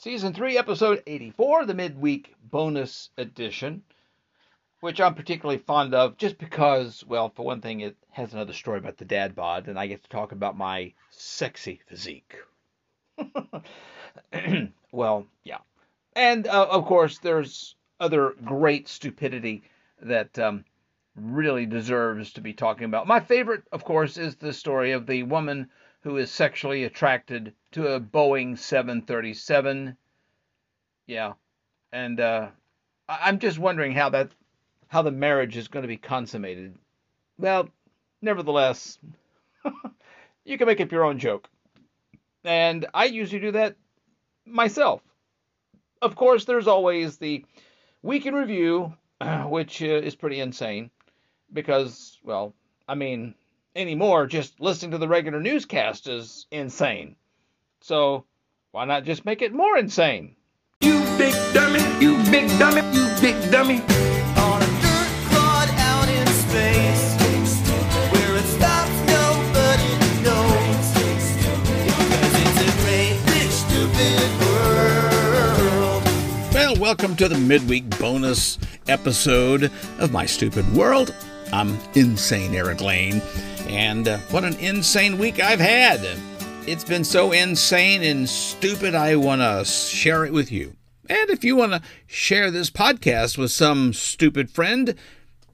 Season 3, Episode 84, the midweek bonus edition, which I'm particularly fond of just because, well, for one thing, it has another story about the dad bod, and I get to talk about my sexy physique. Well, yeah. And, of course, there's other great stupidity that really deserves to be talking about. My favorite, of course, is the story of the woman who is sexually attracted to a Boeing 737. Yeah. And I'm just wondering how the marriage is going to be consummated. Well, nevertheless, you can make up your own joke. And I usually do that myself. Of course, there's always the Week in Review, which is pretty insane because, well, I mean, anymore, just listening to the regular newscast is insane. So why not just make it more insane? You big dummy, you big dummy, you big dummy. On a dirt clod out in space, where it stops nobody knows, because it's a great big stupid world. Well, welcome to the midweek bonus episode of My Stupid World. I'm Insane Eric Lane, and what an insane week I've had. It's been so insane and stupid, I want to share it with you. And if you want to share this podcast with some stupid friend,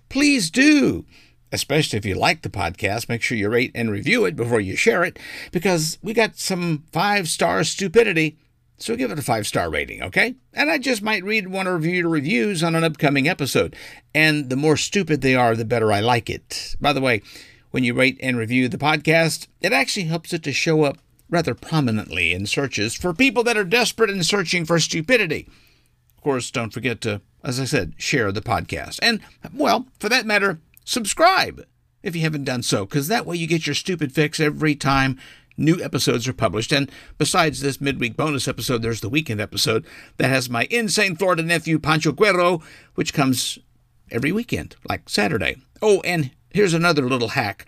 please do. Especially if you like the podcast, make sure you rate and review it before you share it, because we got some 5-star stupidity, so give it a 5-star rating, okay? And I just might read one or your reviews on an upcoming episode. And the more stupid they are, the better I like it. By the way, when you rate and review the podcast, it actually helps it to show up rather prominently in searches for people that are desperate and searching for stupidity. Of course, don't forget to, as I said, share the podcast. And, well, for that matter, subscribe if you haven't done so, because that way you get your stupid fix every time new episodes are published. And besides this midweek bonus episode, there's the weekend episode that has my insane Florida nephew, Pancho Guerrero, which comes every weekend, like Saturday. Oh, and here's another little hack.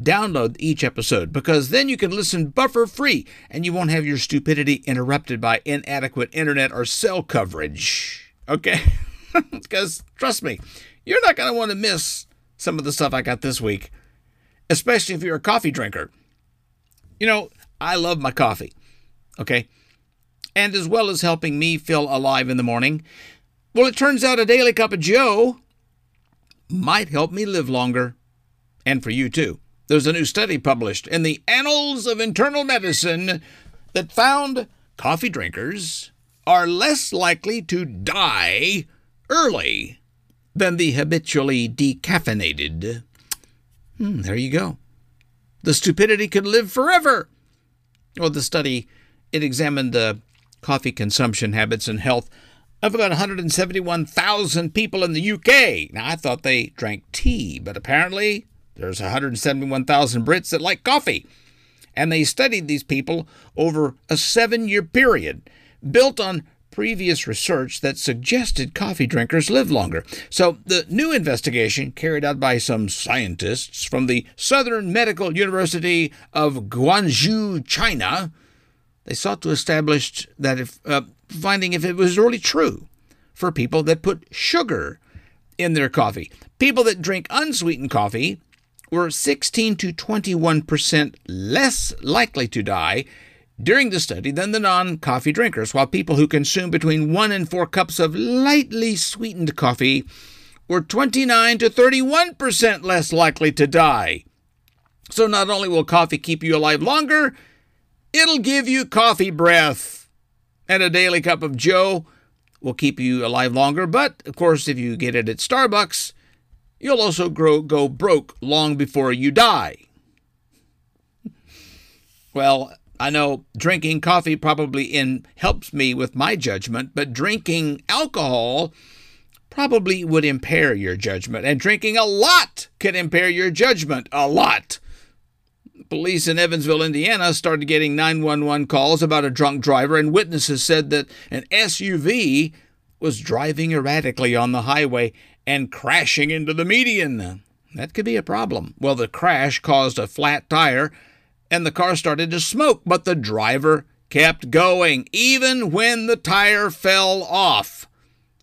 Download each episode, because then you can listen buffer-free, and you won't have your stupidity interrupted by inadequate internet or cell coverage. Okay? Because, trust me, you're not going to want to miss some of the stuff I got this week, especially if you're a coffee drinker. You know, I love my coffee, okay? And as well as helping me feel alive in the morning, well, it turns out a daily cup of joe might help me live longer, and for you too. There's a new study published in the Annals of Internal Medicine that found coffee drinkers are less likely to die early than the habitually decaffeinated. There you go. The stupidity could live forever. Well, the study, it examined the coffee consumption habits and health of about 171,000 people in the UK. Now, I thought they drank tea, but apparently there's 171,000 Brits that like coffee. And they studied these people over a 7-year period, built on previous research that suggested coffee drinkers live longer. So the new investigation carried out by some scientists from the Southern Medical University of Guangzhou, China, they sought to establish that if it was really true for people that put sugar in their coffee. People that drink unsweetened coffee were 16 to 21% less likely to die during the study than the non-coffee drinkers, while people who consume between 1 and 4 cups of lightly sweetened coffee were 29 to 31% less likely to die. So not only will coffee keep you alive longer, it'll give you coffee breath. And a daily cup of joe will keep you alive longer. But, of course, if you get it at Starbucks, you'll also go broke long before you die. Well, I know drinking coffee probably helps me with my judgment, but drinking alcohol probably would impair your judgment. And drinking a lot could impair your judgment. A lot. Police in Evansville, Indiana started getting 911 calls about a drunk driver, and witnesses said that an SUV was driving erratically on the highway and crashing into the median. That could be a problem. Well, the crash caused a flat tire, and the car started to smoke, but the driver kept going, even when the tire fell off.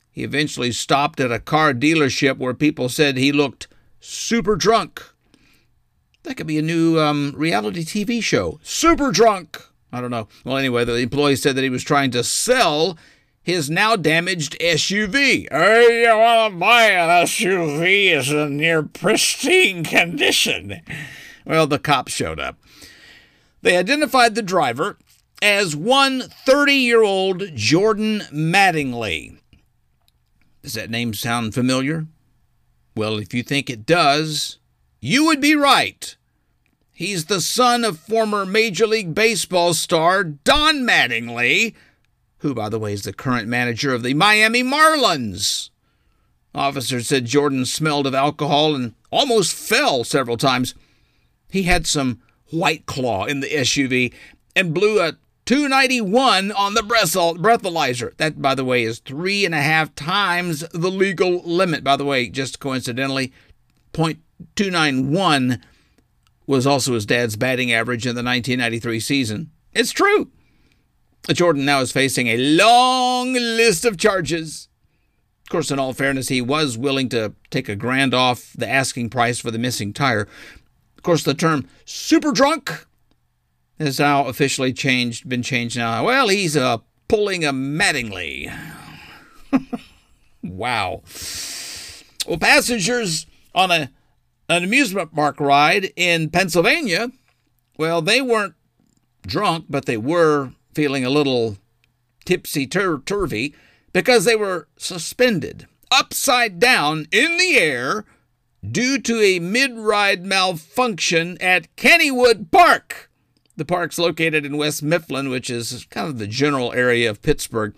He eventually stopped at a car dealership where people said he looked super drunk. That could be a new reality TV show. Super drunk. I don't know. Well, anyway, the employee said that he was trying to sell his now-damaged SUV. Hey, you want to buy an SUV? It's in near pristine condition. Well, the cops showed up. They identified the driver as one 30-year-old Jordan Mattingly. Does that name sound familiar? Well, if you think it does, you would be right. He's the son of former Major League Baseball star Don Mattingly, who, by the way, is the current manager of the Miami Marlins. Officers said Jordan smelled of alcohol and almost fell several times. He had some White Claw in the SUV and blew a 291 on the breathalyzer. That, by the way, is 3.5 times the legal limit. By the way, just coincidentally, .291 was also his dad's batting average in the 1993 season. It's true. Jordan now is facing a long list of charges. Of course, in all fairness, he was willing to take $1,000 off the asking price for the missing tire. Of course, the term super drunk has now officially been changed now. Well, he's pulling a Mattingly. Wow. Well, passengers on an amusement park ride in Pennsylvania, well, they weren't drunk, but they were feeling a little tipsy-turvy because they were suspended upside down in the air due to a mid-ride malfunction at Kennywood Park. The park's located in West Mifflin, which is kind of the general area of Pittsburgh.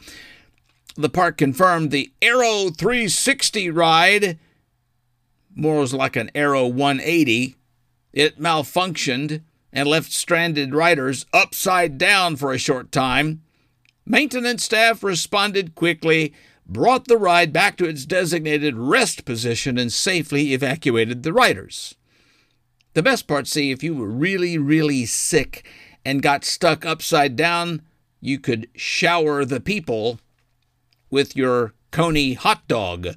The park confirmed the Arrow 360 ride, more like an Arrow 180, it malfunctioned and left stranded riders upside down for a short time. Maintenance staff responded quickly, brought the ride back to its designated rest position, and safely evacuated the riders. The best part, see, if you were really, really sick and got stuck upside down, you could shower the people with your Coney hot dog.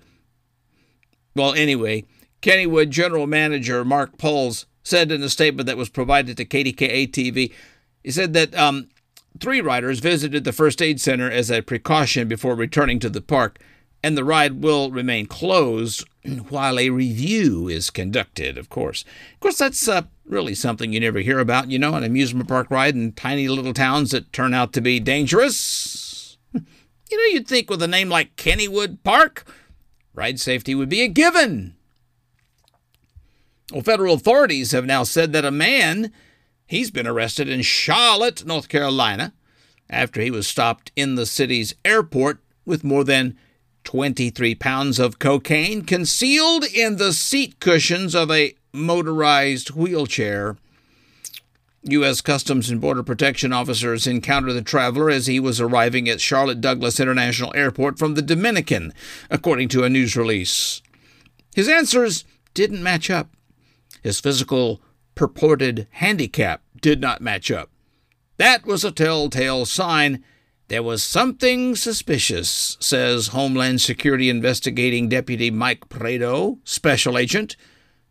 Well, anyway, Kennywood General Manager Mark Pauls said in a statement that was provided to KDKA-TV, he said that 3 riders visited the first aid center as a precaution before returning to the park, and the ride will remain closed while a review is conducted, of course. Of course, that's really something you never hear about, you know, an amusement park ride in tiny little towns that turn out to be dangerous. You know, you'd think with a name like Kennywood Park, ride safety would be a given. Well, federal authorities have now said that a man, he's been arrested in Charlotte, North Carolina, after he was stopped in the city's airport with more than 23 pounds of cocaine concealed in the seat cushions of a motorized wheelchair. U.S. Customs and Border Protection officers encountered the traveler as he was arriving at Charlotte Douglas International Airport from the Dominican, according to a news release. His answers didn't match up. His physical purported handicap did not match up. That was a telltale sign. There was something suspicious, says Homeland Security Investigating Deputy Mike Prado, special agent.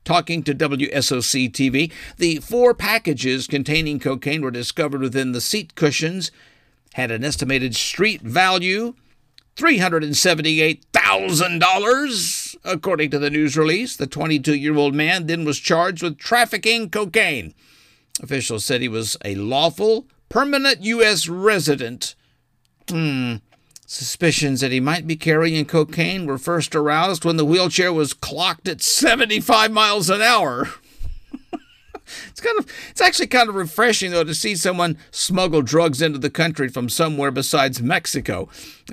Talking to WSOC-TV, the 4 packages containing cocaine were discovered within the seat cushions, had an estimated street value, $378,000, according to the news release. The 22-year-old man then was charged with trafficking cocaine. Officials said he was a lawful, permanent U.S. resident. Suspicions that he might be carrying cocaine were first aroused when the wheelchair was clocked at 75 miles an hour. It's actually kind of refreshing, though, to see someone smuggle drugs into the country from somewhere besides Mexico.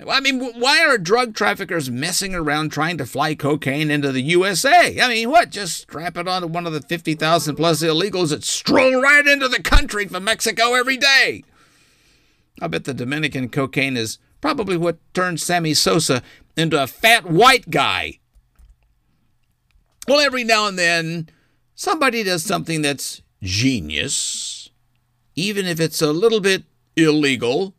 I mean, why are drug traffickers messing around trying to fly cocaine into the USA? I mean, what? Just strap it onto one of the 50,000 plus illegals that stroll right into the country from Mexico every day. I bet the Dominican cocaine is probably what turned Sammy Sosa into a fat white guy. Well, every now and then, somebody does something that's genius, even if it's a little bit illegal.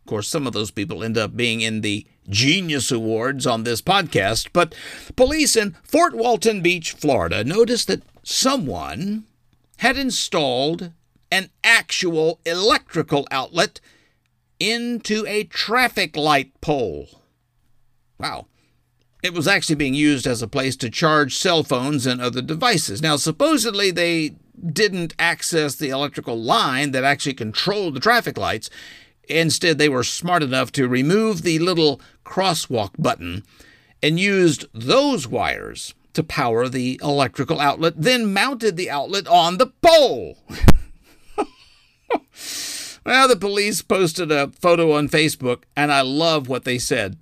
Of course, some of those people end up being in the Genius Awards on this podcast, but police in Fort Walton Beach, Florida, noticed that someone had installed an actual electrical outlet into a traffic light pole. Wow. It was actually being used as a place to charge cell phones and other devices. Now, supposedly they didn't access the electrical line that actually controlled the traffic lights. Instead, they were smart enough to remove the little crosswalk button and used those wires to power the electrical outlet, then mounted the outlet on the pole. Well, the police posted a photo on Facebook, and I love what they said.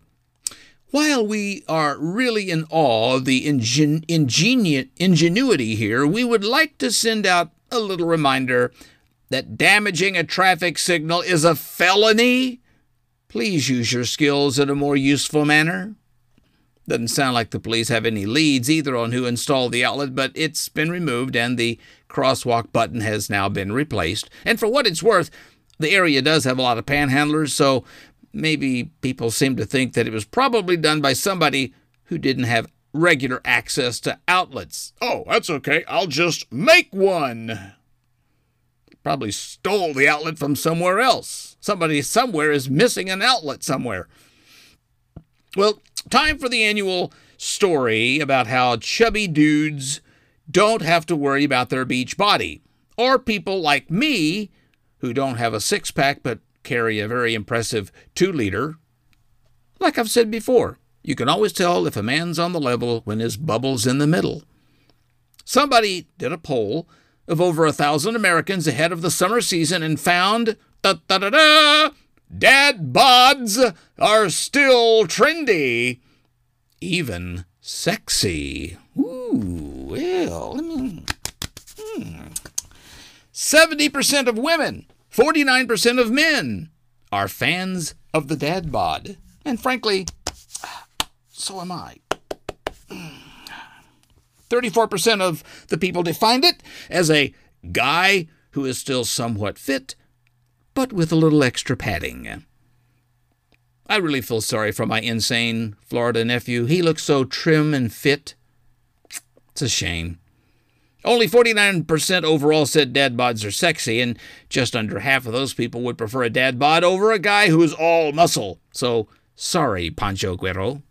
While we are really in awe of the ingenuity here, we would like to send out a little reminder that damaging a traffic signal is a felony. Please use your skills in a more useful manner. Doesn't sound like the police have any leads either on who installed the outlet, but it's been removed and the crosswalk button has now been replaced. And for what it's worth, the area does have a lot of panhandlers, so maybe people seem to think that it was probably done by somebody who didn't have regular access to outlets. Oh, that's okay. I'll just make one. Probably stole the outlet from somewhere else. Somebody somewhere is missing an outlet somewhere. Well, time for the annual story about how chubby dudes don't have to worry about their beach body, or people like me who don't have a six-pack but carry a very impressive 2-liter. Like I've said before, you can always tell if a man's on the level when his bubble's in the middle. Somebody did a poll of over 1,000 Americans ahead of the summer season and found, dad bods are still trendy, even sexy. Ooh, well, I mean, 70% of women, 49% of men are fans of the dad bod. And frankly, so am I. 34% of the people defined it as a guy who is still somewhat fit, but with a little extra padding. I really feel sorry for my insane Florida nephew. He looks so trim and fit. It's a shame. Only 49% overall said dad bods are sexy, and just under half of those people would prefer a dad bod over a guy who's all muscle. So, sorry, Pancho Guerrero.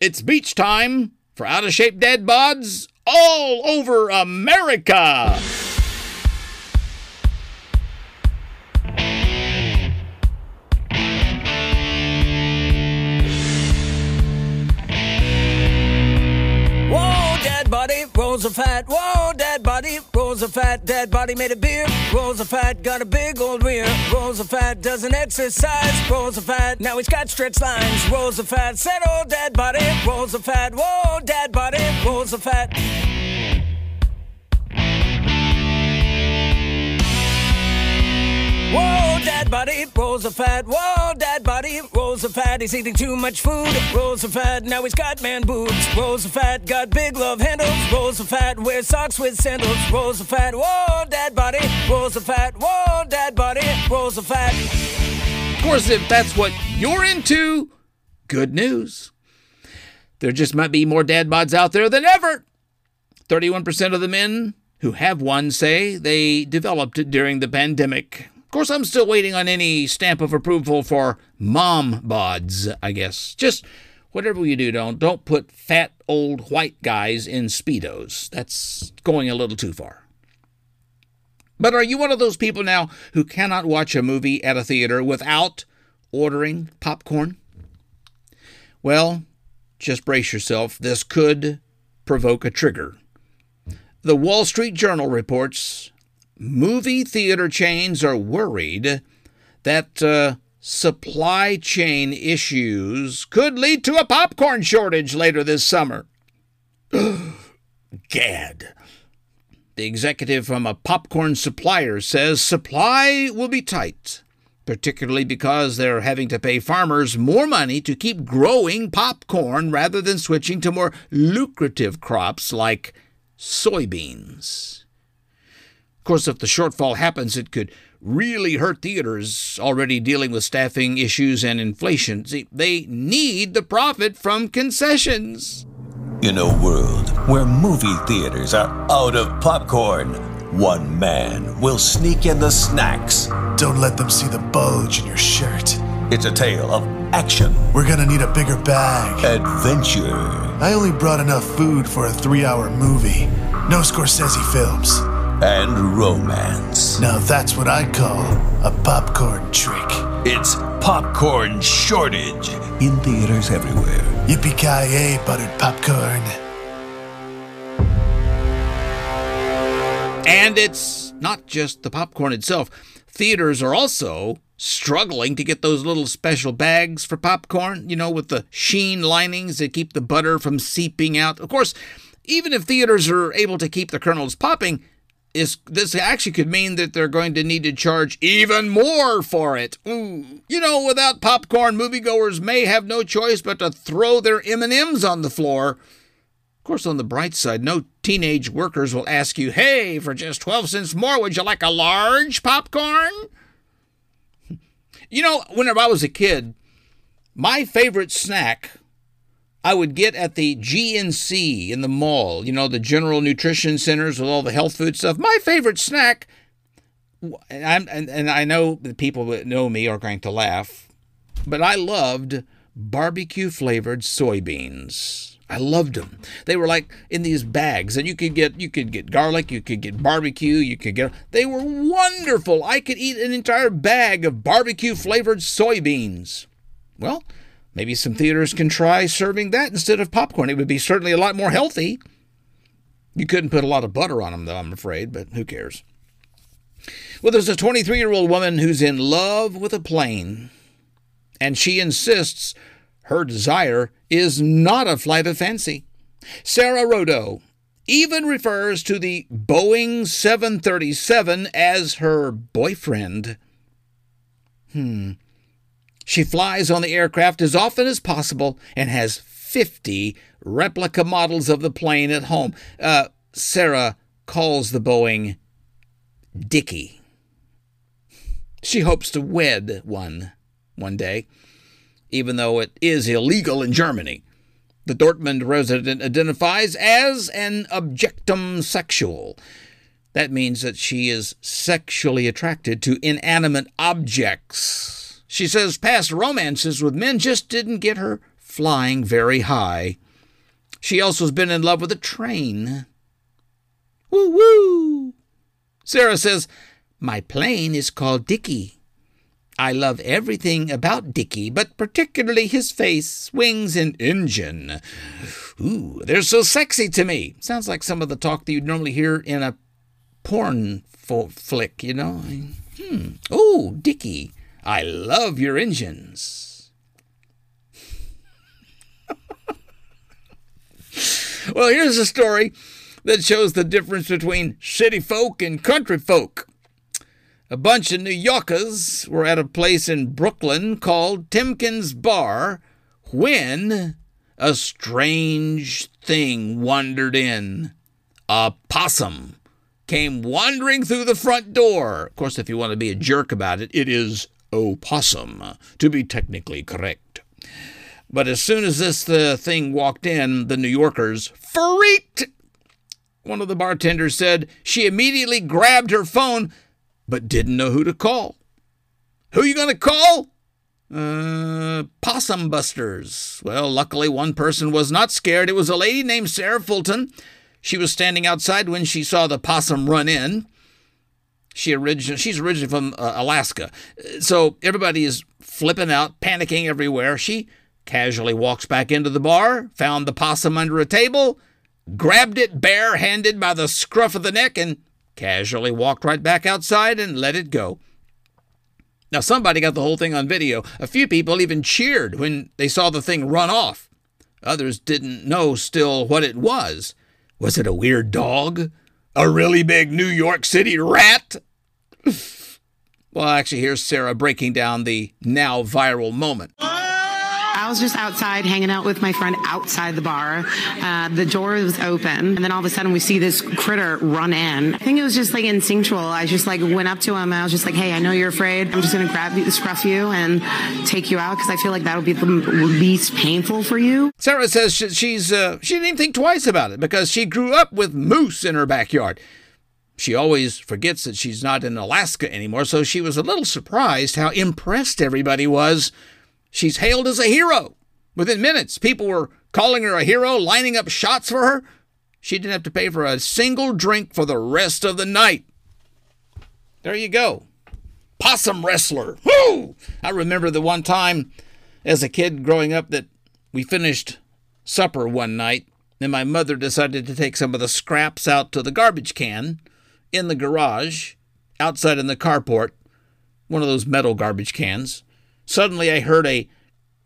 It's beach time for out-of-shape dad bods all over America. Rolls a fat, whoa, dad body, rolls a fat, dad body made a beer, rolls a fat, got a big old rear, rolls a fat, doesn't exercise, rolls a fat, now he's got stretch lines, rolls a fat, said old dad body, rolls a fat, whoa, dad body, rolls a fat. Whoa, dad body, rolls a fat, whoa, dad body, rolls a fat, he's eating too much food, rolls a fat, now he's got man boobs, rolls a fat, got big love handles, rolls a fat, wears socks with sandals, rolls a fat, whoa, dad body, rolls a fat, whoa, dad body, rolls a fat. Of course, if that's what you're into, good news. There just might be more dad bods out there than ever. 31% of the men who have one say they developed it during the pandemic. Of course, I'm still waiting on any stamp of approval for mom bods, I guess. Just whatever you do, don't put fat old white guys in Speedos. That's going a little too far. But are you one of those people now who cannot watch a movie at a theater without ordering popcorn? Well, just brace yourself. This could provoke a trigger. The Wall Street Journal reports movie theater chains are worried that supply chain issues could lead to a popcorn shortage later this summer. Gad. The executive from a popcorn supplier says supply will be tight, particularly because they're having to pay farmers more money to keep growing popcorn rather than switching to more lucrative crops like soybeans. Of course, if the shortfall happens, it could really hurt theaters already dealing with staffing issues and inflation. See, they need the profit from concessions. In a world where movie theaters are out of popcorn, one man will sneak in the snacks. Don't let them see the bulge in your shirt. It's a tale of action. We're gonna need a bigger bag. Adventure. I only brought enough food for a 3-hour movie. No Scorsese films. And romance. Now that's what I call a popcorn trick. It's popcorn shortage in theaters everywhere. Yippee-ki-yay, buttered popcorn. And it's not just the popcorn itself. Theaters are also struggling to get those little special bags for popcorn, you know, with the sheen linings that keep the butter from seeping out. Of course, even if theaters are able to keep the kernels popping, this actually could mean that they're going to need to charge even more for it. Ooh. You know, without popcorn, moviegoers may have no choice but to throw their M&Ms on the floor. Of course, on the bright side, no teenage workers will ask you, hey, for just 12 cents more, would you like a large popcorn? You know, whenever I was a kid, my favorite snack I would get at the GNC in the mall, you know, the general nutrition centers with all the health food stuff. My favorite snack, and I know the people that know me are going to laugh, but I loved barbecue-flavored soybeans. I loved them. They were like in these bags, and you could get garlic, you could get barbecue, they were wonderful. I could eat an entire bag of barbecue flavored soybeans. Well, maybe some theaters can try serving that instead of popcorn. It would be certainly a lot more healthy. You couldn't put a lot of butter on them, though, I'm afraid, but who cares? Well, there's a 23-year-old woman who's in love with a plane, and she insists her desire is not a flight of fancy. Sarah Rodeau even refers to the Boeing 737 as her boyfriend. She flies on the aircraft as often as possible and has 50 replica models of the plane at home. Sarah calls the Boeing Dickie. She hopes to wed one day, even though it is illegal in Germany. The Dortmund resident identifies as an objectum sexual. That means that she is sexually attracted to inanimate objects. She says past romances with men just didn't get her flying very high. She also has been in love with a train. Woo-woo! Sarah says, my plane is called Dickie. I love everything about Dickie, but particularly his face, wings, and engine. Ooh, they're so sexy to me. Sounds like some of the talk that you'd normally hear in a porn flick, you know. Oh, Dickie, I love your engines. Well, here's a story that shows the difference between city folk and country folk. A bunch of New Yorkers were at a place in Brooklyn called Timken's Bar when a strange thing wandered in. A possum came wandering through the front door. Of course, if you want to be a jerk about it, it is opossum, to be technically correct. But as soon as the thing walked in, the New Yorkers freaked. One of the bartenders said she immediately grabbed her phone but didn't know who to call. Who you going to call? Possum busters. Well, luckily one person was not scared. It was a lady named Sarah Fulton. She was standing outside when she saw the possum run in. She's originally from Alaska. So everybody is flipping out, panicking everywhere. She casually walks back into the bar, found the possum under a table, grabbed it barehanded by the scruff of the neck, and casually walked right back outside and let it go. Now, somebody got the whole thing on video. A few people even cheered when they saw the thing run off. Others didn't know still what it was. Was it a weird dog? A really big New York City rat? Well, actually, here's Sarah breaking down the now viral moment. was just outside hanging out with my friend outside the bar. The door was open, and then all of a sudden we see this critter run in. I think it was just like instinctual. I just like went up to him and I was just like, hey, I know you're afraid. I'm just going to grab you, scruff you, and take you out because I feel like that'll be the least painful for you. Sarah says she didn't even think twice about it because she grew up with moose in her backyard. She always forgets that she's not in Alaska anymore, so she was a little surprised how impressed everybody was. She's hailed as a hero. Within minutes, people were calling her a hero, lining up shots for her. She didn't have to pay for a single drink for the rest of the night. There you go. Possum wrestler. Woo! I remember the one time as a kid growing up that we finished supper one night, and my mother decided to take some of the scraps out to the garbage can in the garage, outside in the carport, one of those metal garbage cans. Suddenly I heard a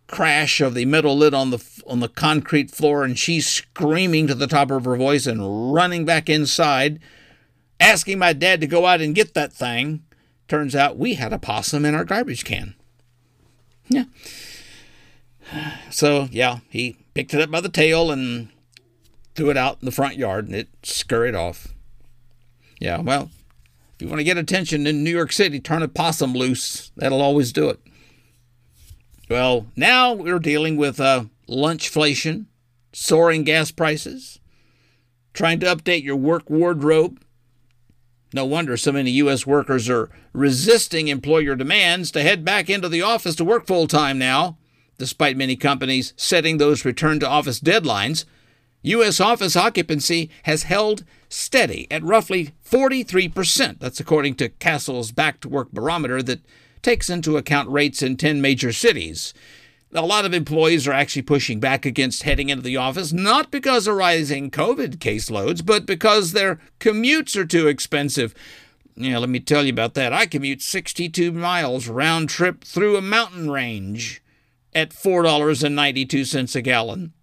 crash of the metal lid on the concrete floor, and she's screaming to the top of her voice and running back inside, asking my dad to go out and get that thing. Turns out we had a possum in our garbage can. Yeah. So, yeah, he picked it up by the tail and threw it out in the front yard, and it scurried off. Yeah, well, if you want to get attention in New York City, turn a possum loose. That'll always do it. Well, now we're dealing with lunchflation, soaring gas prices, trying to update your work wardrobe. No wonder so many U.S. workers are resisting employer demands to head back into the office to work full-time now, despite many companies setting those return-to-office deadlines. U.S. office occupancy has held steady at roughly 43%. That's according to Castle's back-to-work barometer that takes into account rates in 10 major cities. A lot of employees are actually pushing back against heading into the office, not because of rising COVID caseloads, but because their commutes are too expensive. Yeah, let me tell you about that. I commute 62 miles round trip through a mountain range at $4.92 a gallon.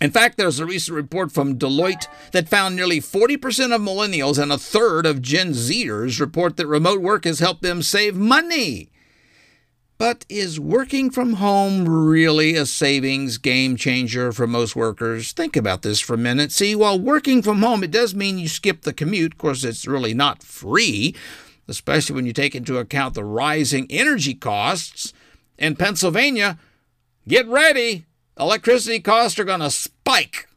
In fact, there's a recent report from Deloitte that found nearly 40% of millennials and a third of Gen Zers report that remote work has helped them save money. But is working from home really a savings game changer for most workers? Think about this for a minute. See, while working from home, it does mean you skip the commute. Of course, it's really not free, especially when you take into account the rising energy costs. In Pennsylvania, get ready. Electricity costs are going to spike.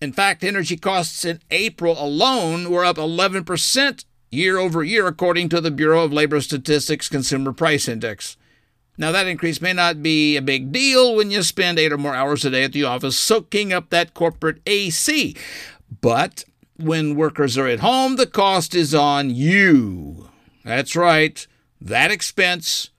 In fact, energy costs in April alone were up 11% year over year, according to the Bureau of Labor Statistics Consumer Price Index. Now, that increase may not be a big deal when you spend 8 or more hours a day at the office soaking up that corporate AC. But when workers are at home, the cost is on you. That's right. That expense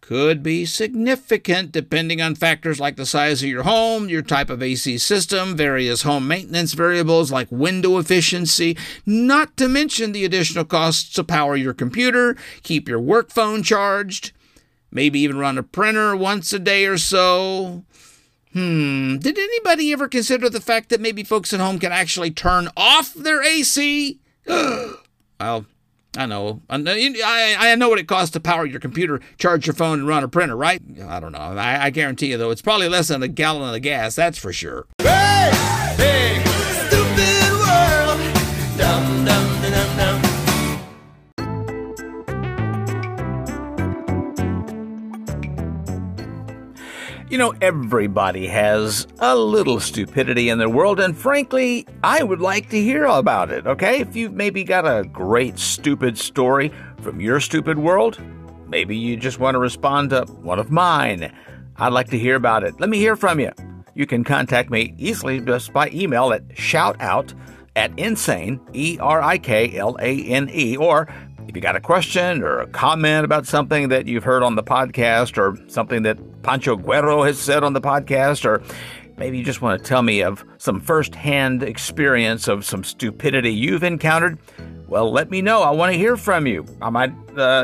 could be significant depending on factors like the size of your home, your type of AC system, various home maintenance variables like window efficiency, not to mention the additional costs to power your computer, keep your work phone charged, maybe even run a printer once a day or so. Did anybody ever consider the fact that maybe folks at home can actually turn off their AC? Well, I know. I know what it costs to power your computer, charge your phone, and run a printer, right? I don't know. I guarantee you, though, it's probably less than a gallon of gas, that's for sure. Hey! Hey! Stupid world! Dum, dum, dum, dum, dum. You know, everybody has a little stupidity in their world, and frankly, I would like to hear about it, okay? If you've maybe got a great stupid story from your stupid world, maybe you just want to respond to one of mine. I'd like to hear about it. Let me hear from you. You can contact me easily just by email at shoutout@InsaneEricLane.com, or if you got a question or a comment about something that you've heard on the podcast or something that Pancho Guerrero has said on the podcast, or maybe you just want to tell me of some firsthand experience of some stupidity you've encountered, well, let me know. I want to hear from you. I might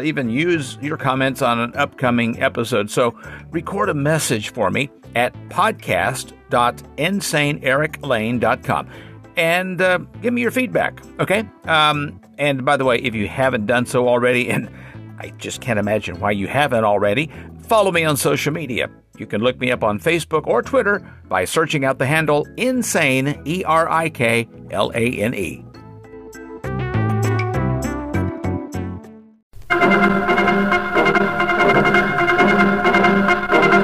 even use your comments on an upcoming episode. So record a message for me at podcast.InsaneEricLane.com. And give me your feedback, okay? And by the way, if you haven't done so already, and I just can't imagine why you haven't already, follow me on social media. You can look me up on Facebook or Twitter by searching out the handle Insane, E-R-I-K-L-A-N-E.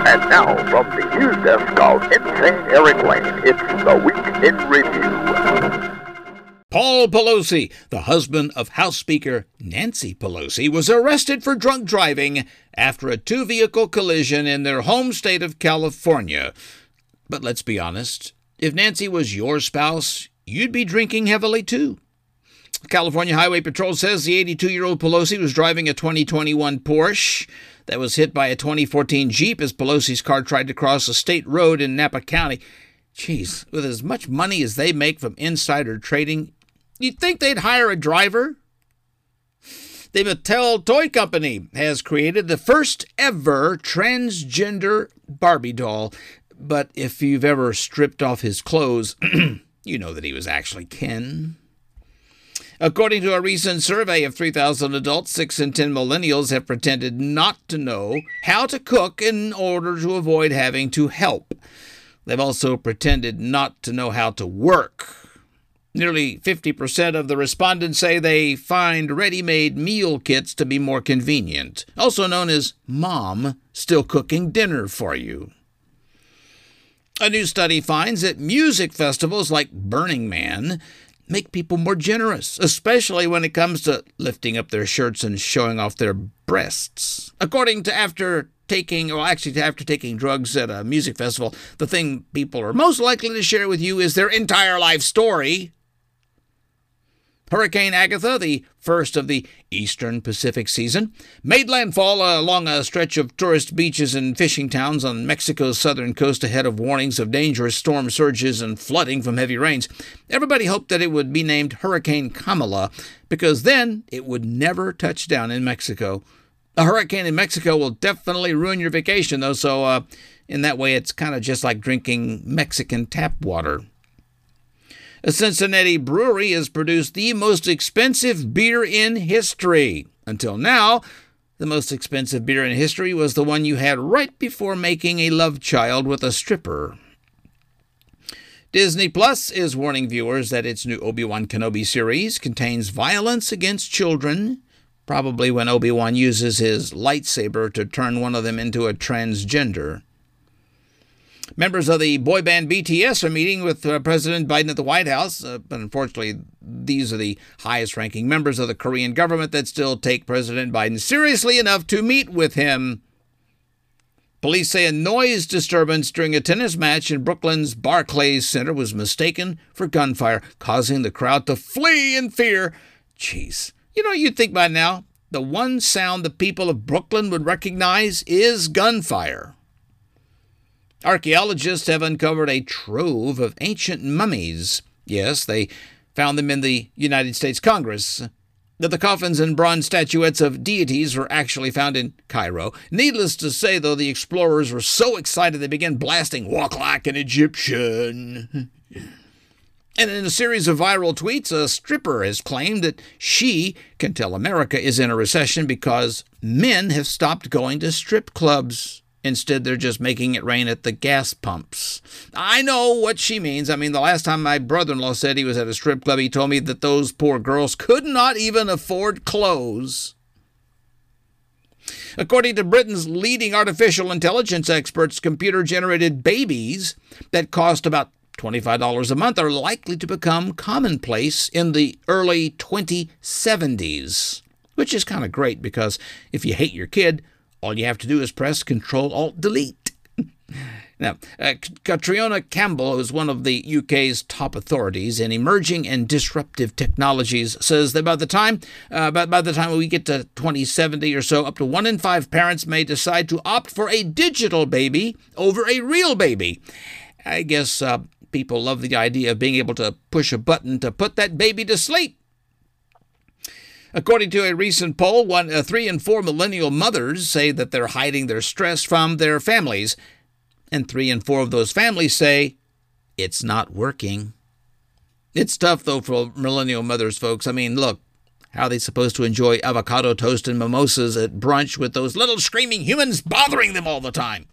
And now, from the news desk of Insane Eric Lane, it's the Week in Review. Paul Pelosi, the husband of House Speaker Nancy Pelosi, was arrested for drunk driving after a two-vehicle collision in their home state of California. But let's be honest, if Nancy was your spouse, you'd be drinking heavily too. California Highway Patrol says the 82-year-old Pelosi was driving a 2021 Porsche that was hit by a 2014 Jeep as Pelosi's car tried to cross a state road in Napa County. Jeez, with as much money as they make from insider trading, you'd think they'd hire a driver? The Mattel Toy Company has created the first ever transgender Barbie doll. But if you've ever stripped off his clothes, you know that he was actually Ken. According to a recent survey of 3,000 adults, 6 in 10 millennials have pretended not to know how to cook in order to avoid having to help. They've also pretended not to know how to work. Nearly 50% of the respondents say they find ready-made meal kits to be more convenient, also known as mom still cooking dinner for you. A new study finds that music festivals like Burning Man make people more generous, especially when it comes to lifting up their shirts and showing off their breasts. According to after taking drugs at a music festival, the thing people are most likely to share with you is their entire life story. Hurricane Agatha, the first of the Eastern Pacific season, made landfall along a stretch of tourist beaches and fishing towns on Mexico's southern coast ahead of warnings of dangerous storm surges and flooding from heavy rains. Everybody hoped that it would be named Hurricane Kamala because then it would never touch down in Mexico. A hurricane in Mexico will definitely ruin your vacation, though, so in that way it's kind of just like drinking Mexican tap water. A Cincinnati brewery has produced the most expensive beer in history. Until now, the most expensive beer in history was the one you had right before making a love child with a stripper. Disney Plus is warning viewers that its new Obi-Wan Kenobi series contains violence against children, probably when Obi-Wan uses his lightsaber to turn one of them into a transgender. Members of the boy band BTS are meeting with President Biden at the White House. But unfortunately, these are the highest-ranking members of the Korean government that still take President Biden seriously enough to meet with him. Police say a noise disturbance during a tennis match in Brooklyn's Barclays Center was mistaken for gunfire, causing the crowd to flee in fear. Jeez. You know, you'd think by now, the one sound the people of Brooklyn would recognize is gunfire. Archaeologists have uncovered a trove of ancient mummies. Yes, they found them in the United States Congress. The coffins and bronze statuettes of deities were actually found in Cairo. Needless to say, though, the explorers were so excited they began blasting, "Walk like an Egyptian." And in a series of viral tweets, a stripper has claimed that she can tell America is in a recession because men have stopped going to strip clubs. Instead, they're just making it rain at the gas pumps. I know what she means. I mean, the last time my brother-in-law said he was at a strip club, he told me that those poor girls could not even afford clothes. According to Britain's leading artificial intelligence experts, computer-generated babies that cost about $25 a month are likely to become commonplace in the early 2070s, which is kind of great because if you hate your kid, all you have to do is press Control-Alt-Delete. Now, Catriona Campbell, who is one of the UK's top authorities in emerging and disruptive technologies, says that by the time we get to 2070 or so, up to 1 in 5 parents may decide to opt for a digital baby over a real baby. I guess people love the idea of being able to push a button to put that baby to sleep. According to a recent poll, 3 in 4 millennial mothers say that they're hiding their stress from their families. And 3 in 4 of those families say it's not working. It's tough, though, for millennial mothers, folks. I mean, look, how are they supposed to enjoy avocado toast and mimosas at brunch with those little screaming humans bothering them all the time?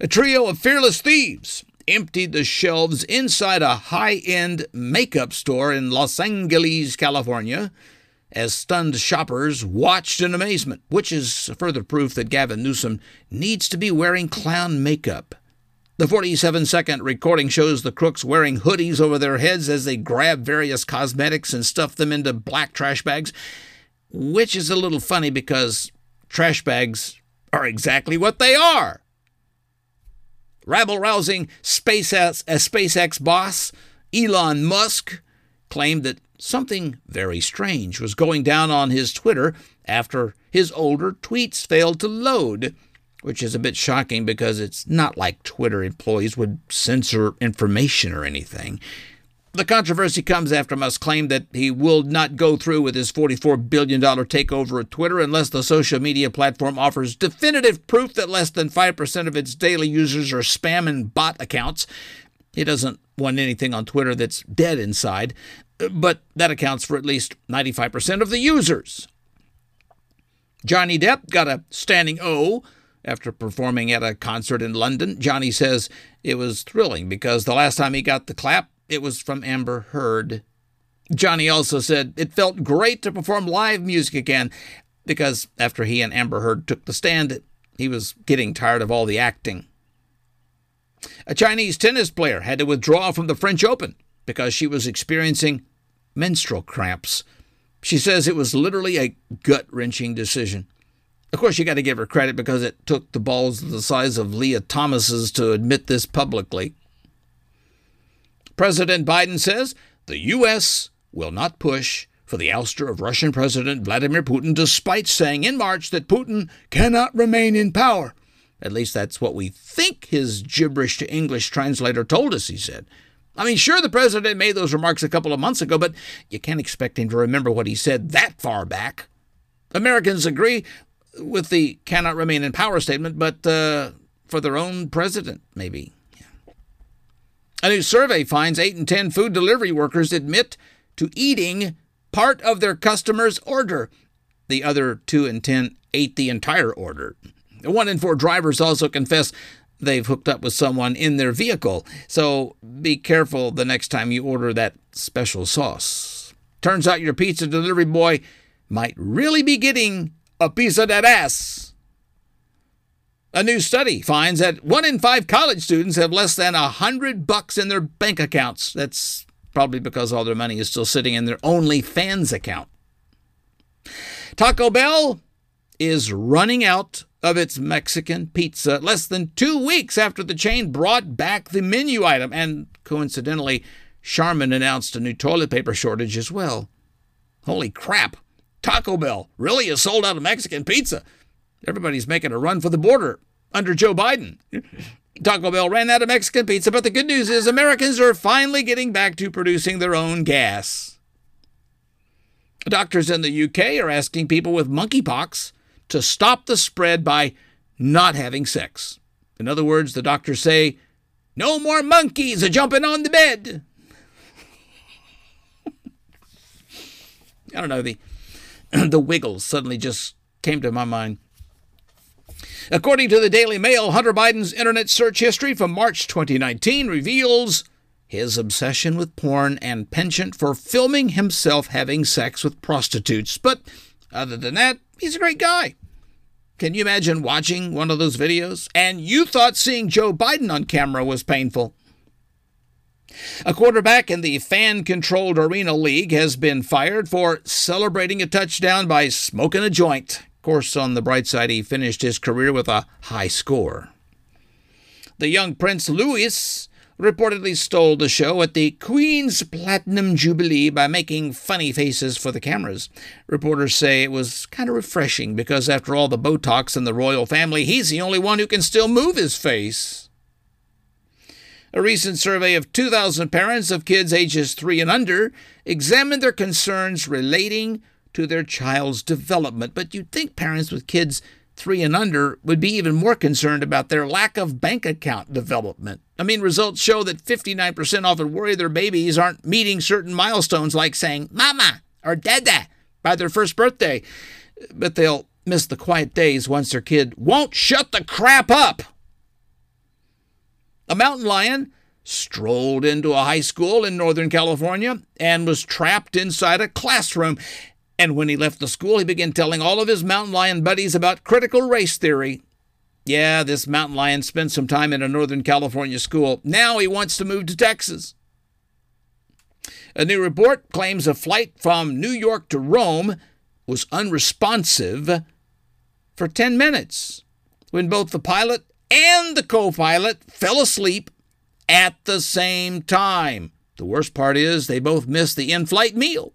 A trio of fearless thieves emptied the shelves inside a high-end makeup store in Los Angeles, California, as stunned shoppers watched in amazement, which is further proof that Gavin Newsom needs to be wearing clown makeup. The 47-second recording shows the crooks wearing hoodies over their heads as they grab various cosmetics and stuff them into black trash bags, which is a little funny because trash bags are exactly what they are. Rabble-rousing SpaceX boss Elon Musk claimed that something very strange was going down on his Twitter after his older tweets failed to load, which is a bit shocking because it's not like Twitter employees would censor information or anything. The controversy comes after Musk claimed that he will not go through with his $44 billion takeover of Twitter unless the social media platform offers definitive proof that less than 5% of its daily users are spam and bot accounts. He doesn't want anything on Twitter that's dead inside, but that accounts for at least 95% of the users. Johnny Depp got a standing O after performing at a concert in London. Johnny says it was thrilling because the last time he got the clap, it was from Amber Heard. Johnny also said it felt great to perform live music again because after he and Amber Heard took the stand, he was getting tired of all the acting. A Chinese tennis player had to withdraw from the French Open because she was experiencing menstrual cramps. She says it was literally a gut-wrenching decision. Of course, you got to give her credit because it took the balls the size of Leah Thomas's to admit this publicly. President Biden says the U.S. will not push for the ouster of Russian President Vladimir Putin, despite saying in March that Putin cannot remain in power. At least that's what we think his gibberish to English translator told us, he said. I mean, sure, the president made those remarks a couple of months ago, but you can't expect him to remember what he said that far back. Americans agree with the cannot remain in power statement, but for their own president, maybe. A new survey finds 8 in 10 food delivery workers admit to eating part of their customer's order. The other 2 in 10 ate the entire order. 1 in 4 drivers also confess they've hooked up with someone in their vehicle. So be careful the next time you order that special sauce. Turns out your pizza delivery boy might really be getting a piece of that ass. A new study finds that 1 in 5 college students have less than $100 in their bank accounts. That's probably because all their money is still sitting in their OnlyFans account. Taco Bell is running out of its Mexican pizza less than 2 weeks after the chain brought back the menu item. And coincidentally, Charmin announced a new toilet paper shortage as well. Holy crap. Taco Bell really is sold out of Mexican pizza. Everybody's making a run for the border under Joe Biden. Taco Bell ran out of Mexican pizza, but the good news is Americans are finally getting back to producing their own gas. Doctors in the UK are asking people with monkeypox to stop the spread by not having sex. In other words, the doctors say, no more monkeys are jumping on the bed. I don't know, the Wiggles suddenly just came to my mind. According to the Daily Mail, Hunter Biden's internet search history from March 2019 reveals his obsession with porn and penchant for filming himself having sex with prostitutes. But other than that, he's a great guy. Can you imagine watching one of those videos? And you thought seeing Joe Biden on camera was painful. A quarterback in the fan-controlled arena league has been fired for celebrating a touchdown by smoking a joint. Of course, on the bright side, he finished his career with a high score. The young Prince Louis reportedly stole the show at the Queen's Platinum Jubilee by making funny faces for the cameras. Reporters say it was kind of refreshing because after all the Botox in the royal family, he's the only one who can still move his face. A recent survey of 2,000 parents of kids ages 3 and under examined their concerns relating to their child's development. But you'd think parents with kids 3 and under would be even more concerned about their lack of bank account development. I mean, results show that 59% often worry their babies aren't meeting certain milestones like saying mama or dada by their first birthday. But they'll miss the quiet days once their kid won't shut the crap up. A mountain lion strolled into a high school in Northern California and was trapped inside a classroom. And when he left the school, he began telling all of his mountain lion buddies about critical race theory. Yeah, this mountain lion spent some time in a Northern California school. Now he wants to move to Texas. A new report claims a flight from New York to Rome was unresponsive for 10 minutes when both the pilot and the co-pilot fell asleep at the same time. The worst part is they both missed the in-flight meal.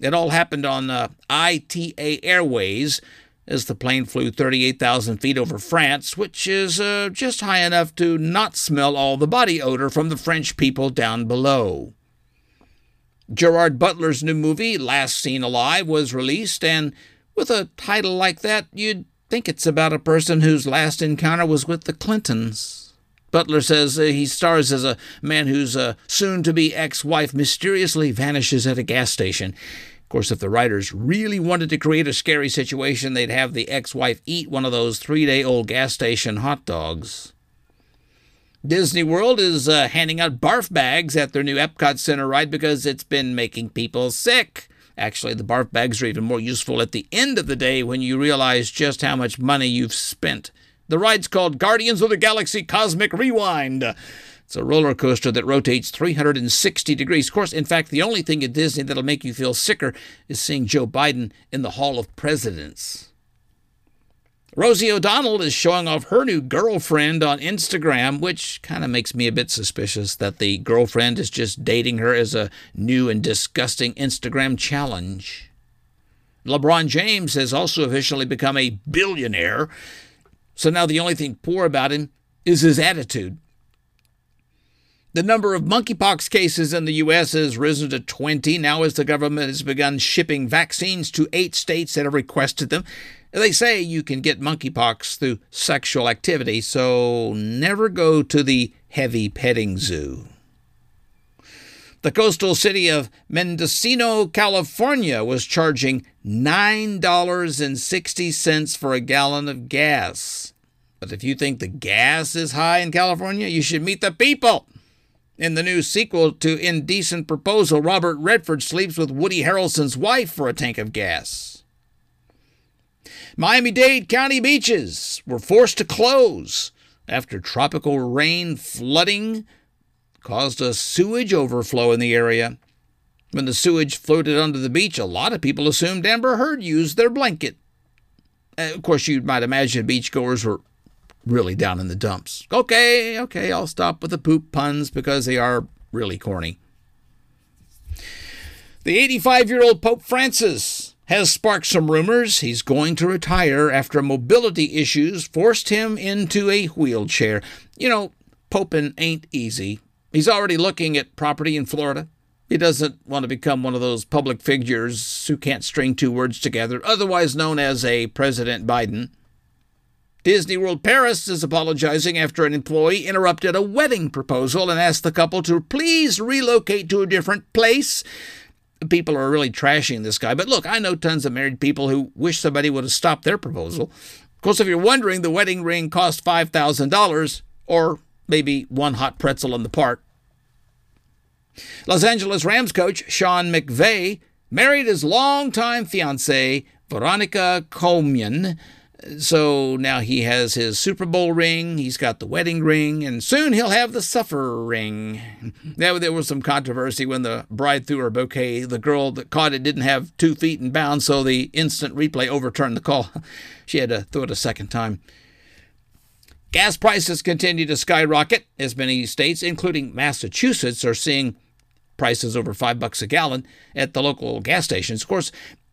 It all happened on ITA Airways as the plane flew 38,000 feet over France, which is just high enough to not smell all the body odor from the French people down below. Gerard Butler's new movie, Last Seen Alive, was released, and with a title like that, you'd think it's about a person whose last encounter was with the Clintons. Butler says he stars as a man whose soon-to-be ex-wife mysteriously vanishes at a gas station. Of course, if the writers really wanted to create a scary situation, they'd have the ex-wife eat one of those three-day-old gas station hot dogs. Disney World is handing out barf bags at their new Epcot Center ride because it's been making people sick. Actually, the barf bags are even more useful at the end of the day when you realize just how much money you've spent. The ride's called Guardians of the Galaxy Cosmic Rewind. It's a roller coaster that rotates 360 degrees. Of course, in fact, the only thing at Disney that'll make you feel sicker is seeing Joe Biden in the Hall of Presidents. Rosie O'Donnell is showing off her new girlfriend on Instagram, which kind of makes me a bit suspicious that the girlfriend is just dating her as a new and disgusting Instagram challenge. LeBron James has also officially become a billionaire, so now the only thing poor about him is his attitude. The number of monkeypox cases in the U.S. has risen to 20 now as the government has begun shipping vaccines to 8 states that have requested them. They say you can get monkeypox through sexual activity, so never go to the heavy petting zoo. The coastal city of Mendocino, California, was charging $9.60 for a gallon of gas. But if you think the gas is high in California, you should meet the people. In the new sequel to Indecent Proposal, Robert Redford sleeps with Woody Harrelson's wife for a tank of gas. Miami-Dade County beaches were forced to close after tropical rain flooding caused a sewage overflow in the area. When the sewage floated onto the beach, a lot of people assumed Amber Heard used their blanket. Of course, you might imagine beachgoers were really down in the dumps. Okay, I'll stop with the poop puns because they are really corny. The 85-year-old Pope Francis has sparked some rumors he's going to retire after mobility issues forced him into a wheelchair. You know, poping ain't easy. He's already looking at property in Florida. He doesn't want to become one of those public figures who can't string 2 words together, otherwise known as a President Biden. Disney World Paris is apologizing after an employee interrupted a wedding proposal and asked the couple to please relocate to a different place. People are really trashing this guy. But look, I know tons of married people who wish somebody would have stopped their proposal. Of course, if you're wondering, the wedding ring cost $5,000 or maybe one hot pretzel in the park. Los Angeles Rams coach Sean McVay married his longtime fiancée, Veronica Coleman. So now he has his Super Bowl ring, he's got the wedding ring, and soon he'll have the sufferer ring. Now, there was some controversy when the bride threw her bouquet. The girl that caught it didn't have 2 feet in bounds, so the instant replay overturned the call. She had to throw it a second time. Gas prices continue to skyrocket, as many states, including Massachusetts, are seeing prices over $5 a gallon at the local gas stations. Of course,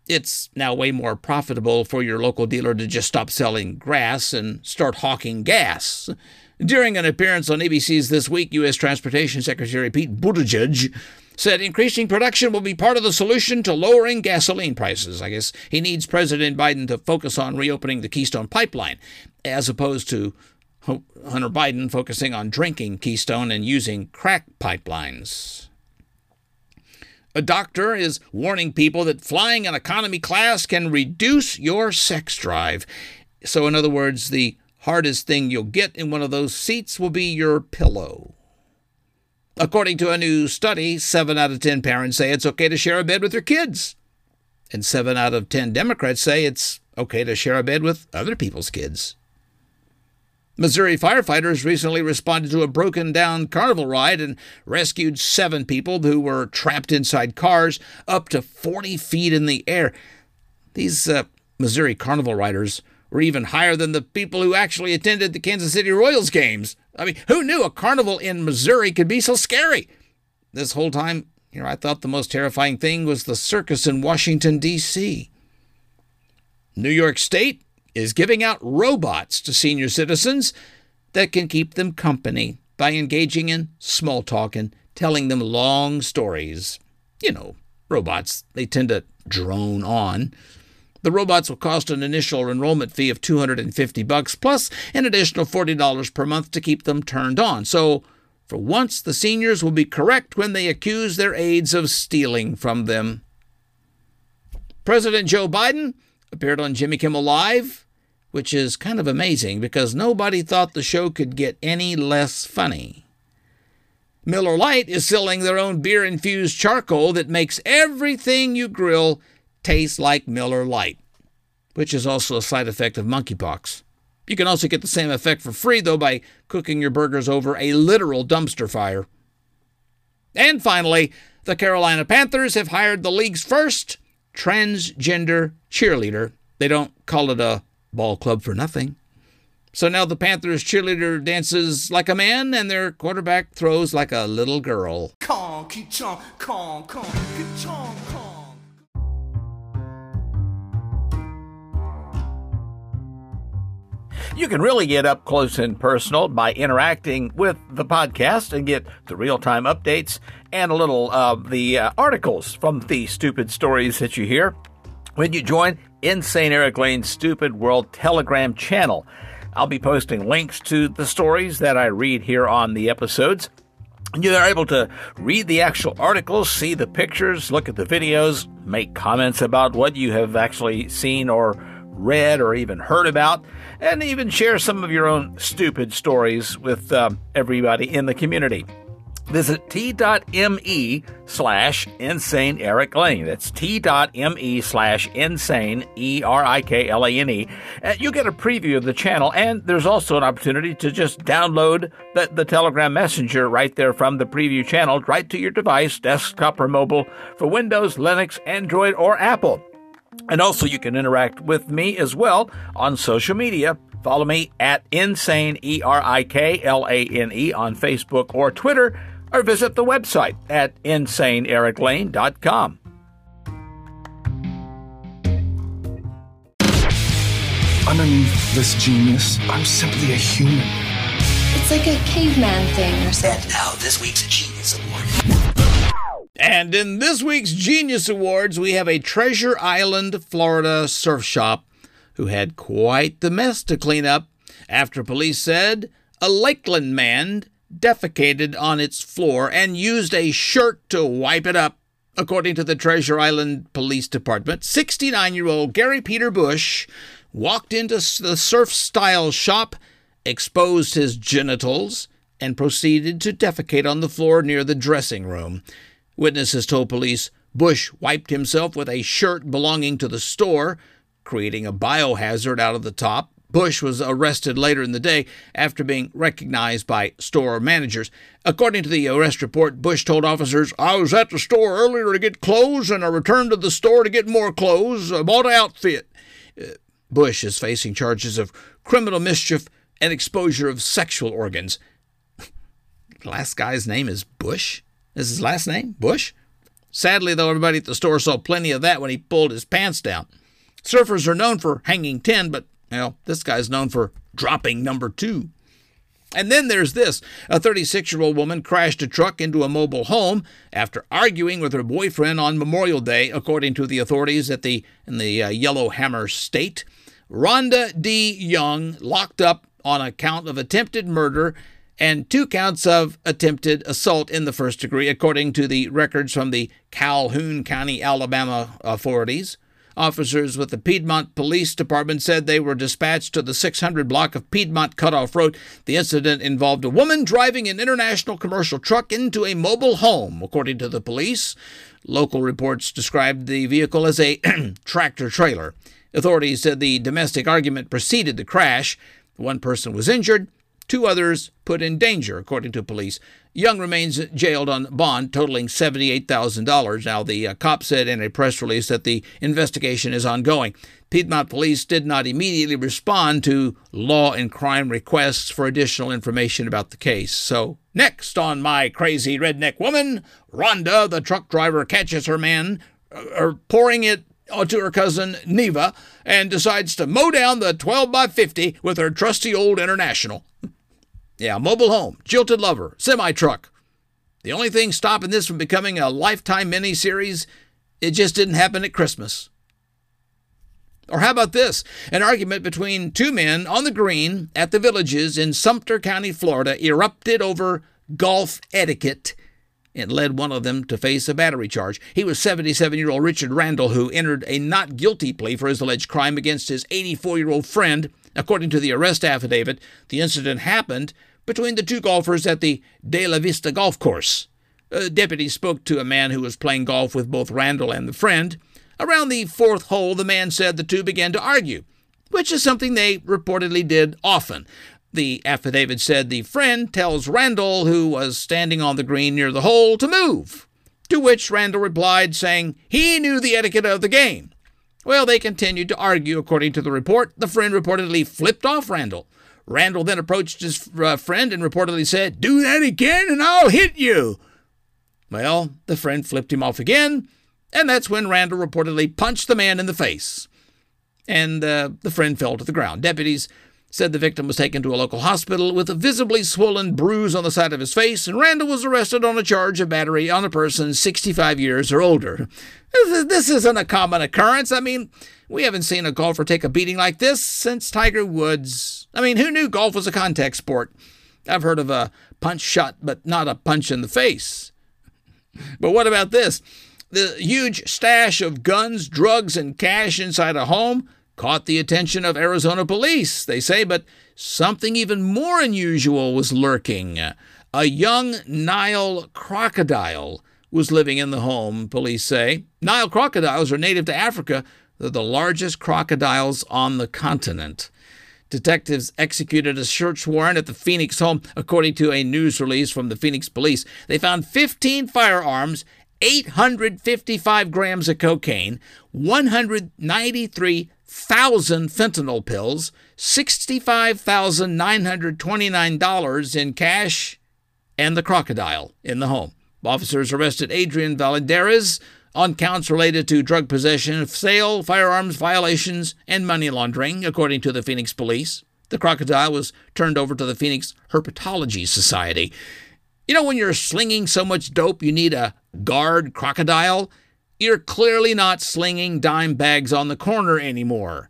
it's now way more profitable for your local dealer to just stop selling grass and start hawking gas. During an appearance on ABC's This Week, U.S. Transportation Secretary Pete Buttigieg said increasing production will be part of the solution to lowering gasoline prices. I guess he needs President Biden to focus on reopening the Keystone pipeline, as opposed to Hunter Biden focusing on drinking Keystone and using crack pipelines. A doctor is warning people that flying in economy class can reduce your sex drive. So in other words, the Hardest thing you'll get in one of those seats will be your pillow. According to a new study, 7 out of 10 parents say it's okay to share a bed with their kids. And 7 out of 10 Democrats say it's okay to share a bed with other people's kids. Missouri firefighters recently responded to a broken-down carnival ride and rescued 7 people who were trapped inside cars up to 40 feet in the air. These Missouri carnival riders were even higher than the people who actually attended the Kansas City Royals games. I mean, who knew a carnival in Missouri could be so scary? This whole time, you know, I thought the most terrifying thing was the circus in Washington, D.C. New York State is giving out robots to senior citizens that can keep them company by engaging in small talk and telling them long stories. You know, robots, they tend to drone on. The robots will cost an initial enrollment fee of $250 plus an additional $40 per month to keep them turned on. So, for once, the seniors will be correct when they accuse their aides of stealing from them. President Joe Biden appeared on Jimmy Kimmel Live, which is kind of amazing because nobody thought the show could get any less funny. Miller Lite is selling their own beer-infused charcoal that makes everything you grill taste like Miller Lite, which is also a side effect of monkeypox. You can also get the same effect for free, though, by cooking your burgers over a literal dumpster fire. And finally, the Carolina Panthers have hired the league's first transgender cheerleader. They don't call it a ball club for nothing. So now the Panthers cheerleader dances like a man and their quarterback throws like a little girl. You can really get up close and personal by interacting with the podcast and get the real-time updates and a little of the articles from the stupid stories that you hear when you join Insane Eric Lane's Stupid World Telegram channel. I'll be posting links to the stories that I read here on the episodes. You are able to read the actual articles, see the pictures, look at the videos, make comments about what you have actually seen or read or even heard about, and even share some of your own stupid stories with everybody in the community. Visit t.me/InsaneEricLane. That's t.me/InsaneEricLane. You'll get a preview of the channel, and there's also an opportunity to just download the Telegram Messenger right there from the preview channel right to your device, desktop or mobile, for Windows, Linux, Android, or Apple. And also, you can interact with me as well on social media. Follow me at InsaneEricLane on Facebook or Twitter, or visit the website at InsaneEricLane.com. Underneath this genius, I'm simply a human. It's like a caveman thing or something. And now, this week's Genius Award. And in this week's Genius Awards, we have a Treasure Island, Florida surf shop who had quite the mess to clean up after police said a Lakeland man defecated on its floor and used a shirt to wipe it up. According to the Treasure Island Police Department, 69-year-old Gary Peter Bush walked into the surf-style shop, exposed his genitals, and proceeded to defecate on the floor near the dressing room. Witnesses told police Bush wiped himself with a shirt belonging to the store, creating a biohazard out of the top. Bush was arrested later in the day after being recognized by store managers. According to the arrest report, Bush told officers, "I was at the store earlier to get clothes, and I returned to the store to get more clothes. I bought an outfit." Bush is facing charges of criminal mischief and exposure of sexual organs. The last guy's name is Bush? Is his last name Bush? Sadly, though, everybody at the store saw plenty of that when he pulled his pants down. Surfers are known for hanging 10, but, well, this guy's known for dropping number 2. And then there's this. A 36-year-old woman crashed a truck into a mobile home after arguing with her boyfriend on Memorial Day, according to the authorities at in the Yellowhammer State. Rhonda D. Young locked up on account of attempted murder and 2 counts of attempted assault in the first degree, according to the records from the Calhoun County, Alabama authorities. Officers with the Piedmont Police Department said they were dispatched to the 600 block of Piedmont Cutoff Road. The incident involved a woman driving an international commercial truck into a mobile home, according to the police. Local reports described the vehicle as a tractor trailer. Authorities said the domestic argument preceded the crash. One person was injured, two others put in danger, according to police. Young remains jailed on bond, totaling $78,000. Now, the cop said in a press release that the investigation is ongoing. Piedmont police did not immediately respond to law and crime requests for additional information about the case. So, next on My Crazy Redneck Woman, Rhonda, the truck driver, catches her man pouring it to her cousin Neva and decides to mow down the 12x50 with her trusty old International. Yeah, mobile home, jilted lover, semi-truck. The only thing stopping this from becoming a Lifetime miniseries, it just didn't happen at Christmas. Or how about this? An argument between two men on the green at the Villages in Sumter County, Florida, erupted over golf etiquette and led one of them to face a battery charge. He was 77-year-old Richard Randall, who entered a not guilty plea for his alleged crime against his 84-year-old friend. According to the arrest affidavit, the incident happened between the two golfers at the De La Vista golf course. Deputies spoke to a man who was playing golf with both Randall and the friend. Around the fourth hole, the man said the two began to argue, which is something they reportedly did often. The affidavit said the friend tells Randall, who was standing on the green near the hole, to move, to which Randall replied, saying he knew the etiquette of the game. Well, they continued to argue, according to the report. The friend reportedly flipped off Randall. Randall then approached his friend and reportedly said, "Do that again and I'll hit you." Well, the friend flipped him off again, and that's when Randall reportedly punched the man in the face. And the friend fell to the ground. Deputies said the victim was taken to a local hospital with a visibly swollen bruise on the side of his face, and Randall was arrested on a charge of battery on a person 65 years or older. This isn't a common occurrence. I mean, we haven't seen a golfer take a beating like this since Tiger Woods. I mean, who knew golf was a contact sport? I've heard of a punch shot, but not a punch in the face. But what about this? The huge stash of guns, drugs, and cash inside a home caught the attention of Arizona police, they say, but something even more unusual was lurking. A young Nile crocodile was living in the home, police say. Nile crocodiles are native to Africa. They're the largest crocodiles on the continent. Detectives executed a search warrant at the Phoenix home, according to a news release from the Phoenix police. They found 15 firearms, 855 grams of cocaine, 193,000 fentanyl pills, $65,929 in cash, and the crocodile in the home. Officers arrested Adrian Valadares on counts related to drug possession, sale, firearms violations, and money laundering, according to the Phoenix police. The crocodile was turned over to the Phoenix Herpetology Society. You know, when you're slinging so much dope you need a guard crocodile, you're clearly not slinging dime bags on the corner anymore.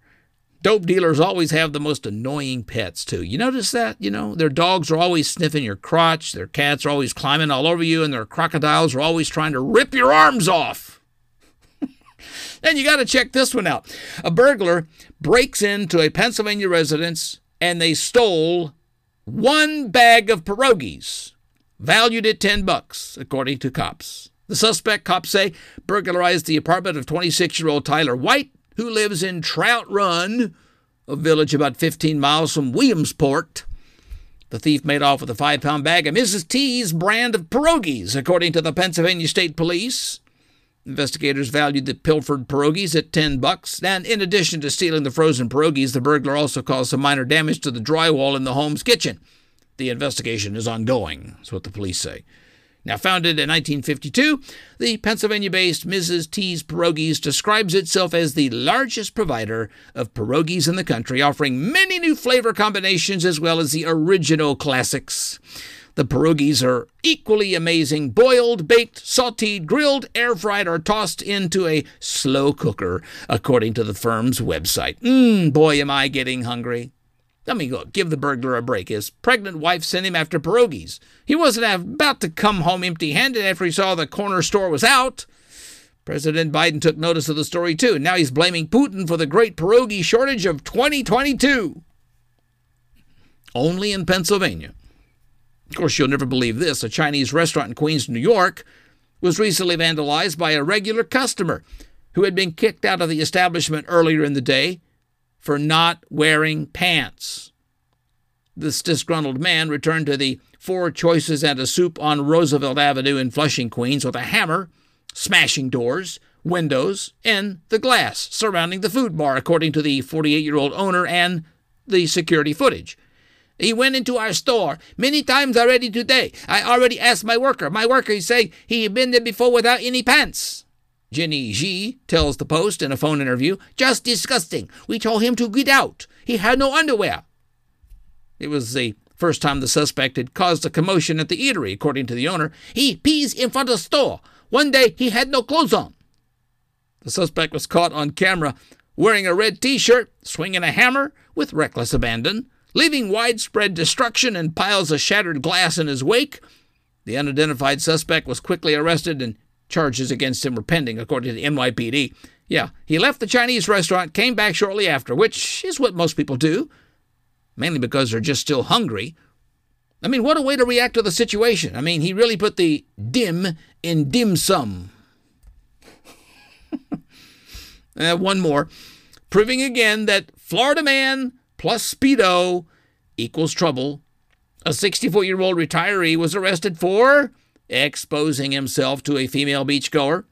Dope dealers always have the most annoying pets, too. You notice that? You know, their dogs are always sniffing your crotch, their cats are always climbing all over you, and their crocodiles are always trying to rip your arms off. And you got to check this one out. A burglar breaks into a Pennsylvania residence, and they stole one bag of pierogies, valued at $10, according to cops. The suspect, cops say, burglarized the apartment of 26-year-old Tyler White, who lives in Trout Run, a village about 15 miles from Williamsport. The thief made off with a 5-pound bag of Mrs. T's brand of pierogies, according to the Pennsylvania State Police. Investigators valued the pilfered pierogies at $10, and in addition to stealing the frozen pierogies, the burglar also caused some minor damage to the drywall in the home's kitchen. The investigation is ongoing, is what the police say. Now founded in 1952, the Pennsylvania-based Mrs. T's Pierogies describes itself as the largest provider of pierogies in the country, offering many new flavor combinations as well as the original classics. The pierogies are equally amazing, boiled, baked, sautéed, grilled, air-fried, or tossed into a slow cooker, according to the firm's website. Boy, am I getting hungry. Let me go give the burglar a break. His pregnant wife sent him after pierogies. He wasn't about to come home empty-handed after he saw the corner store was out. President Biden took notice of the story, too. Now he's blaming Putin for the great pierogi shortage of 2022. Only in Pennsylvania. Of course, you'll never believe this. A Chinese restaurant in Queens, New York, was recently vandalized by a regular customer who had been kicked out of the establishment earlier in the day for not wearing pants. This disgruntled man returned to the Four Choices and a Soup on Roosevelt Avenue in Flushing, Queens, with a hammer, smashing doors, windows, and the glass surrounding the food bar, according to the 48-year-old owner and the security footage. He went into our store many times already today. I already asked my worker. My worker is saying he had been there before without any pants. Jenny Xi tells the Post in a phone interview, just disgusting. We told him to get out. He had no underwear. It was the first time the suspect had caused a commotion at the eatery, according to the owner. He pees in front of the store. One day he had no clothes on. The suspect was caught on camera wearing a red T-shirt, swinging a hammer with reckless abandon, leaving widespread destruction and piles of shattered glass in his wake. The unidentified suspect was quickly arrested and charges against him were pending, according to the NYPD. Yeah, he left the Chinese restaurant, came back shortly after, which is what most people do, mainly because they're just still hungry. I mean, what a way to react to the situation. I mean, he really put the dim in dim sum. One more, proving again that Florida man plus Speedo equals trouble. A 64-year-old retiree was arrested for exposing himself to a female beachgoer.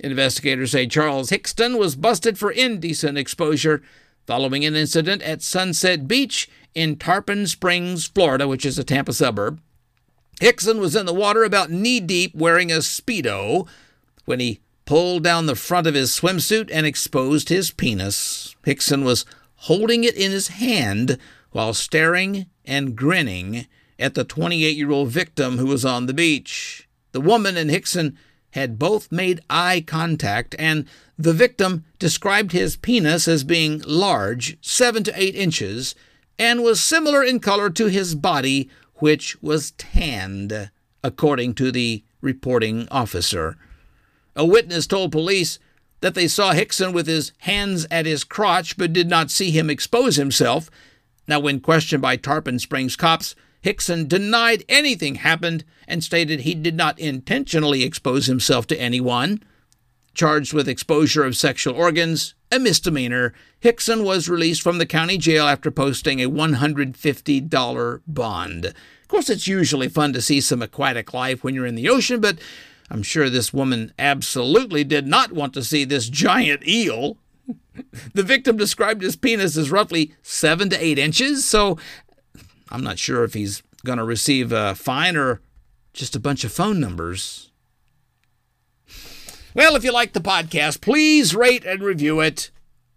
Investigators say Charles Hickston was busted for indecent exposure following an incident at Sunset Beach in Tarpon Springs, Florida, which is a Tampa suburb. Hickson was in the water about knee-deep wearing a Speedo when he pulled down the front of his swimsuit and exposed his penis. Hickson was holding it in his hand while staring and grinning at the 28-year-old victim who was on the beach. The woman and Hickson had both made eye contact, and the victim described his penis as being large, 7 to 8 inches, and was similar in color to his body, which was tanned, according to the reporting officer. A witness told police that they saw Hickson with his hands at his crotch, but did not see him expose himself. Now, when questioned by Tarpon Springs cops, Hickson denied anything happened and stated he did not intentionally expose himself to anyone. Charged with exposure of sexual organs, a misdemeanor, Hickson was released from the county jail after posting a $150 bond. Of course, it's usually fun to see some aquatic life when you're in the ocean, but I'm sure this woman absolutely did not want to see this giant eel. The victim described his penis as roughly 7 to 8 inches, so I'm not sure if he's going to receive a fine or just a bunch of phone numbers. Well, if you like the podcast, please rate and review it.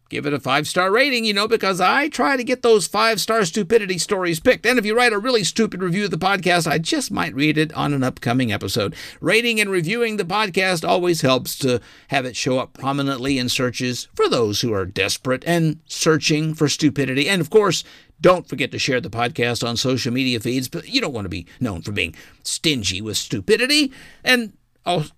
Give it a 5-star rating, you know, because I try to get those 5-star stupidity stories picked. And if you write a really stupid review of the podcast, I just might read it on an upcoming episode. Rating and reviewing the podcast always helps to have it show up prominently in searches for those who are desperate and searching for stupidity. And of course, don't forget to share the podcast on social media feeds, but you don't want to be known for being stingy with stupidity. And,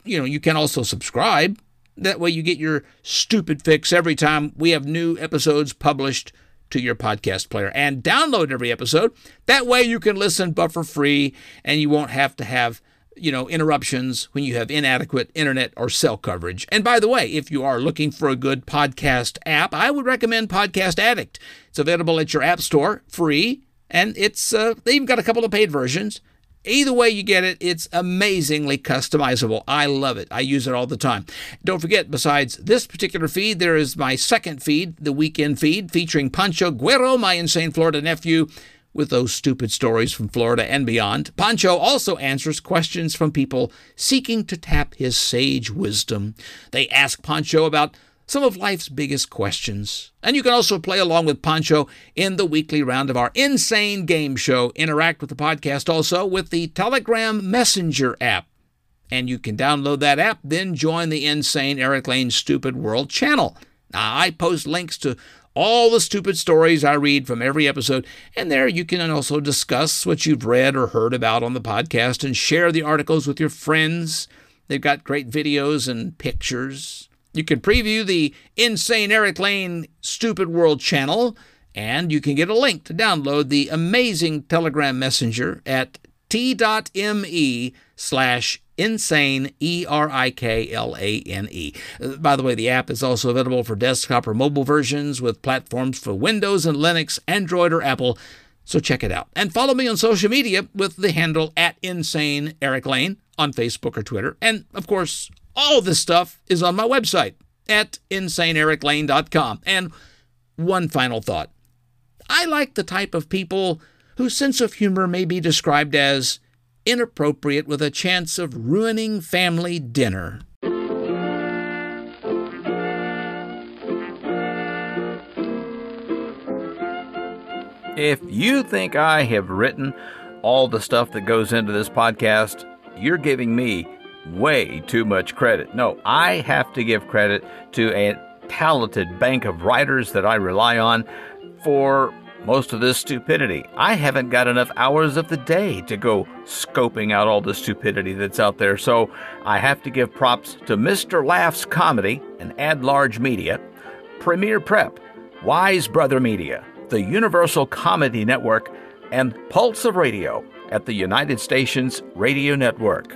you know, you can also subscribe. That way you get your stupid fix every time we have new episodes published to your podcast player. And download every episode. That way you can listen buffer-free and you won't have to have, you know, interruptions when you have inadequate internet or cell coverage. And by the way, if you are looking for a good podcast app, I would recommend Podcast Addict. It's available at your app store, free, and it's they even got a couple of paid versions. Either way you get it, it's amazingly customizable. I love it. I use it all the time. Don't forget, besides this particular feed, there is my second feed, the weekend feed, featuring Pancho Guerrero, my insane Florida nephew, with those stupid stories from Florida and beyond. Pancho also answers questions from people seeking to tap his sage wisdom. They ask Pancho about some of life's biggest questions. And you can also play along with Pancho in the weekly round of our insane game show. Interact with the podcast also with the Telegram Messenger app. And you can download that app, then join the Insane Eric Lane Stupid World channel. Now, I post links to all the stupid stories I read from every episode, and there you can also discuss what you've read or heard about on the podcast and share the articles with your friends. They've got great videos and pictures. You can preview the Insane Eric Lane Stupid World channel, and you can get a link to download the amazing Telegram messenger at t.me/InsaneEricLane. By the way, the app is also available for desktop or mobile versions with platforms for Windows and Linux, Android, or Apple. So check it out. And follow me on social media with the handle at InsaneEricLane on Facebook or Twitter. And, of course, all this stuff is on my website at InsaneEricLane.com. And one final thought. I like the type of people whose sense of humor may be described as inappropriate with a chance of ruining family dinner. If you think I have written all the stuff that goes into this podcast, you're giving me way too much credit. No, I have to give credit to a talented bank of writers that I rely on for most of this stupidity. I haven't got enough hours of the day to go scoping out all the stupidity that's out there, so I have to give props to Mr. Laughs Comedy and Ad Large Media, Premier Prep, Wise Brother Media, the Universal Comedy Network, and Pulse of Radio at the United Stations Radio Network.